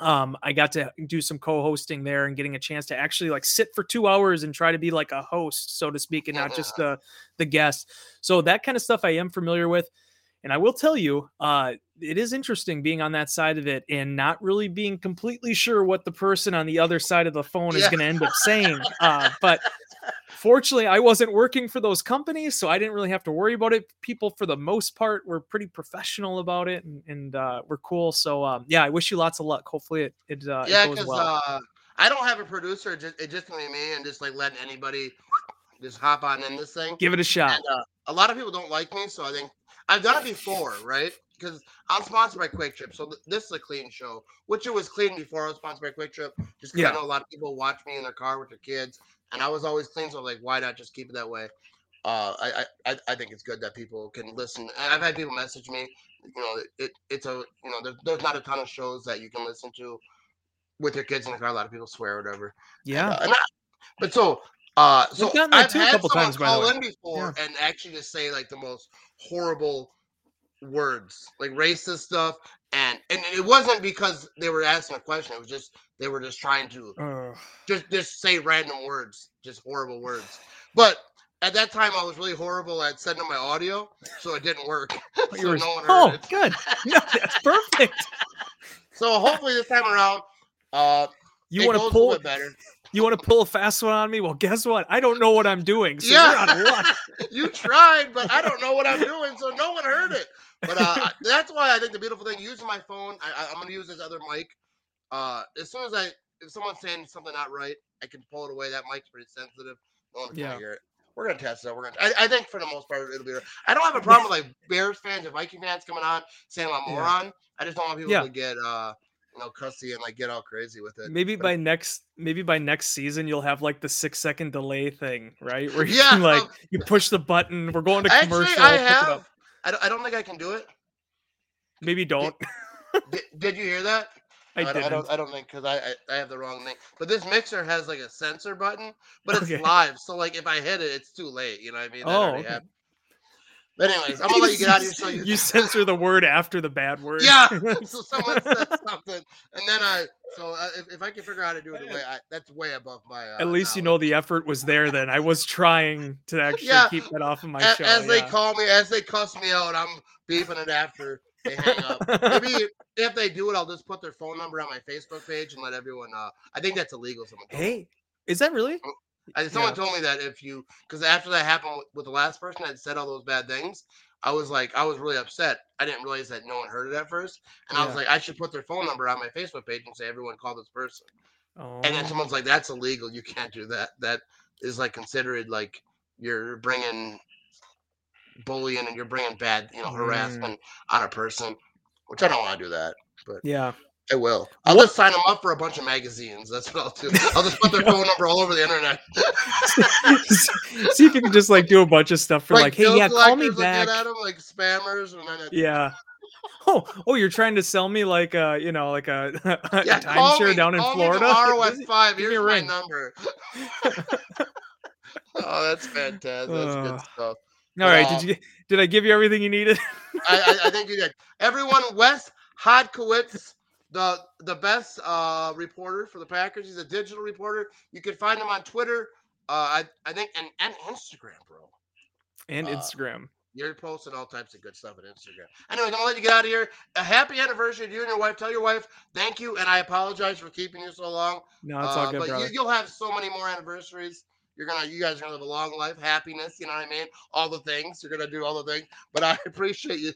um, I got to do some co-hosting there and getting a chance to actually like sit for two hours and try to be like a host, so to speak, and not just the, the guest. So that kind of stuff I am familiar with. And I will tell you, uh, it is interesting being on that side of it and not really being completely sure what the person on the other side of the phone yeah. is going to end up saying. Uh, but fortunately, I wasn't working for those companies, so I didn't really have to worry about it. People, for the most part, were pretty professional about it and, and uh, were cool. So, um, yeah, I wish you lots of luck. Hopefully it, it, uh, yeah, it goes well. Uh, I don't have a producer. It just, it just me and just like letting anybody just hop on in this thing. Give it a shot. And, uh, a lot of people don't like me, so I think I've done it before, right? Because I'm sponsored by Quick Trip, so th- this is a clean show, which it was clean before I was sponsored by Quick Trip, just because yeah. I know a lot of people watch me in their car with their kids, and I was always clean, so like, why not just keep it that way? Uh, I, I I think it's good that people can listen. And I've had people message me, you know, it it's a, you know, there's, there's not a ton of shows that you can listen to with your kids in the car. A lot of people swear or whatever. Yeah. And, uh, and I, but so... Uh, so I've had a couple someone times, call in before yeah. and actually just say like the most horrible words, like racist stuff, and and it wasn't because they were asking a question. It was just they were just trying to uh. just just say random words, just horrible words. But at that time, I was really horrible at sending my audio, so it didn't work. so you were, no one heard oh, it. Good. No, that's perfect. So hopefully this time around, uh, you want to pull it better. You want to pull a fast one on me? Well, guess what? I don't know what I'm doing. So yeah. You're on luck. You tried, but I don't know what I'm doing, so no one heard it. But uh, that's why I think the beautiful thing, using my phone, I, I'm going to use this other mic. Uh, as soon as I, if someone's saying something not right, I can pull it away. That mic's pretty sensitive. No one can yeah. hear it. We're going to test it. We're gonna, I, I think for the most part, it'll be right. I don't have a problem with like Bears fans and Viking fans coming on saying I'm a moron. Yeah. I just don't want people yeah. to get uh, – no cussy and like get all crazy with it. Maybe but, by next, maybe by next season you'll have like the six second delay thing, right? Where you yeah, can, like um, you push the button. We're going to actually, commercial. I have. I don't, I don't think I can do it. Maybe don't. Did, did, did you hear that? I, no, I, don't, I don't. I don't think because I, I I have the wrong thing. But this mixer has like a sensor button, but it's okay. live. So like if I hit it, it's too late. You know what I mean? That oh. Okay. But anyways, I'm gonna let you get out of here. So you, you censor the word after the bad word. Yeah. So someone says something, and then I. So I, if, if I can figure out how to do it, way I, that's way above my. Uh, At least knowledge. You know the effort was there. Then I was trying to actually yeah. keep that off of my as, show. As yeah. they call me, as they cuss me out, I'm beeping it after they hang up. Maybe if they do it, I'll just put their phone number on my Facebook page and let everyone. Uh, I think that's illegal. Someone. Hey, is that really? Oh. I, someone yeah. told me that if you, because after that happened with the last person that said all those bad things, I was like, I was really upset. I didn't realize that no one heard it at first. And yeah. I was like, I should put their phone number on my Facebook page and say, everyone call this person. Oh. And then someone's like, that's illegal. You can't do that. That is like considered like you're bringing bullying and you're bringing bad, you know, harassment mm. on a person, which I don't want to do that. But yeah. I will. I'll just sign them up for a bunch of magazines. That's what I'll do. I'll just put their phone number all over the internet. See if you can just like do a bunch of stuff for like, like hey, yeah, call me back. At them, like spammers. And then yeah. oh, oh, you're trying to sell me like a, you know, like a, a yeah, timeshare down in Florida. Call me tomorrow at five. Here's your my ring. number. Oh, that's fantastic. That's good stuff. All right, um, did you did I give you everything you needed? I, I, I think you did. Everyone, Wes Hodkiewicz, the the best uh, reporter for the Packers. He's a digital reporter. You can find him on Twitter, uh, I I think, and, and Instagram, bro. And Instagram. Uh, you're posting all types of good stuff on Instagram. Anyway, don't let you get out of here. A happy anniversary to you and your wife. Tell your wife thank you, and I apologize for keeping you so long. No, it's uh, all good, but brother. You, you'll have so many more anniversaries. You're gonna, you guys are gonna live a long life, happiness. You know what I mean? All the things you're gonna do, all the things. But I appreciate you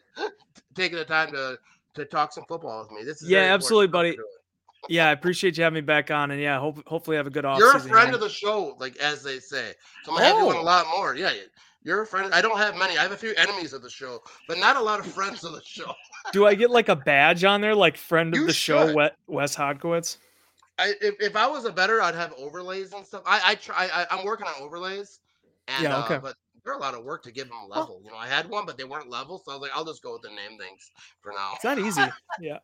taking the time to to talk some football with me. This is yeah, absolutely, buddy. Yeah, I appreciate you having me back on, and yeah, hope, hopefully have a good off. You're a friend man. of the show, like as they say. So I'm gonna oh. have you on a lot more. Yeah, you're a friend. I don't have many. I have a few enemies of the show, but not a lot of friends of the show. Do I get like a badge on there, like friend you of the should. show, Wes Hodkiewicz? I, if, if I was a better, I'd have overlays and stuff. I, I try. I, I'm working on overlays, and, yeah, okay. uh, but they're a lot of work to give them a level. Oh. You know, I had one, but they weren't level, so I was like, I'll just go with the name things for now. It's not easy. Yeah,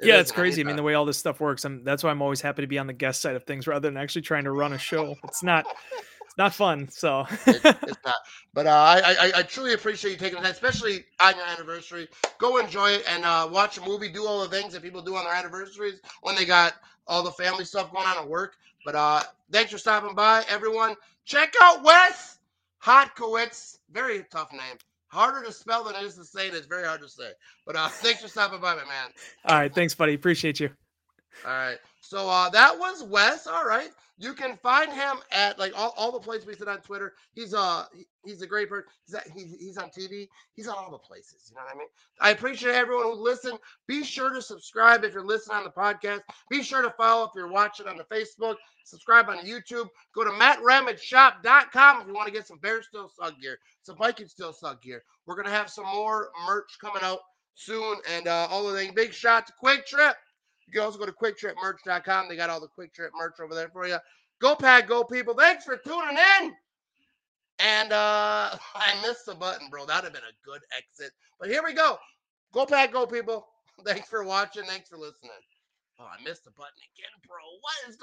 it yeah, it's crazy. I mean, the way all this stuff works, I'm, that's why I'm always happy to be on the guest side of things rather than actually trying to run a show. It's not, it's not fun. So it, it's not. But uh, I, I, I truly appreciate you taking that, especially on your anniversary. Go enjoy it and uh, watch a movie. Do all the things that people do on their anniversaries when they got all the family stuff going on at work. But uh, thanks for stopping by, everyone. Check out Wes Hodkiewicz. Very tough name. Harder to spell than it is to say, and it's very hard to say. But uh, thanks for stopping by, my man. All right. Thanks, buddy. Appreciate you. All right. So uh, that was Wes. All right. You can find him at like all, all the places we said on Twitter. He's uh he's a great person. He's, at, he's he's on T V. He's on all the places. You know what I mean? I appreciate everyone who listened. Be sure to subscribe if you're listening on the podcast. Be sure to follow if you're watching on the Facebook. Subscribe on YouTube. Go to Matt Ramage Shop dot com if you want to get some Bears Still Suck gear, some Vikings Still Suck gear. We're gonna have some more merch coming out soon, and uh, all of the big shot to Quick Trip. You can also go to quick trip merch dot com. They got all the Quick Trip merch over there for you. Go Pack, go people. Thanks for tuning in. And uh, I missed the button, bro. That would have been a good exit. But here we go. Go Pack, go people. Thanks for watching. Thanks for listening. Oh, I missed the button again, bro. What is the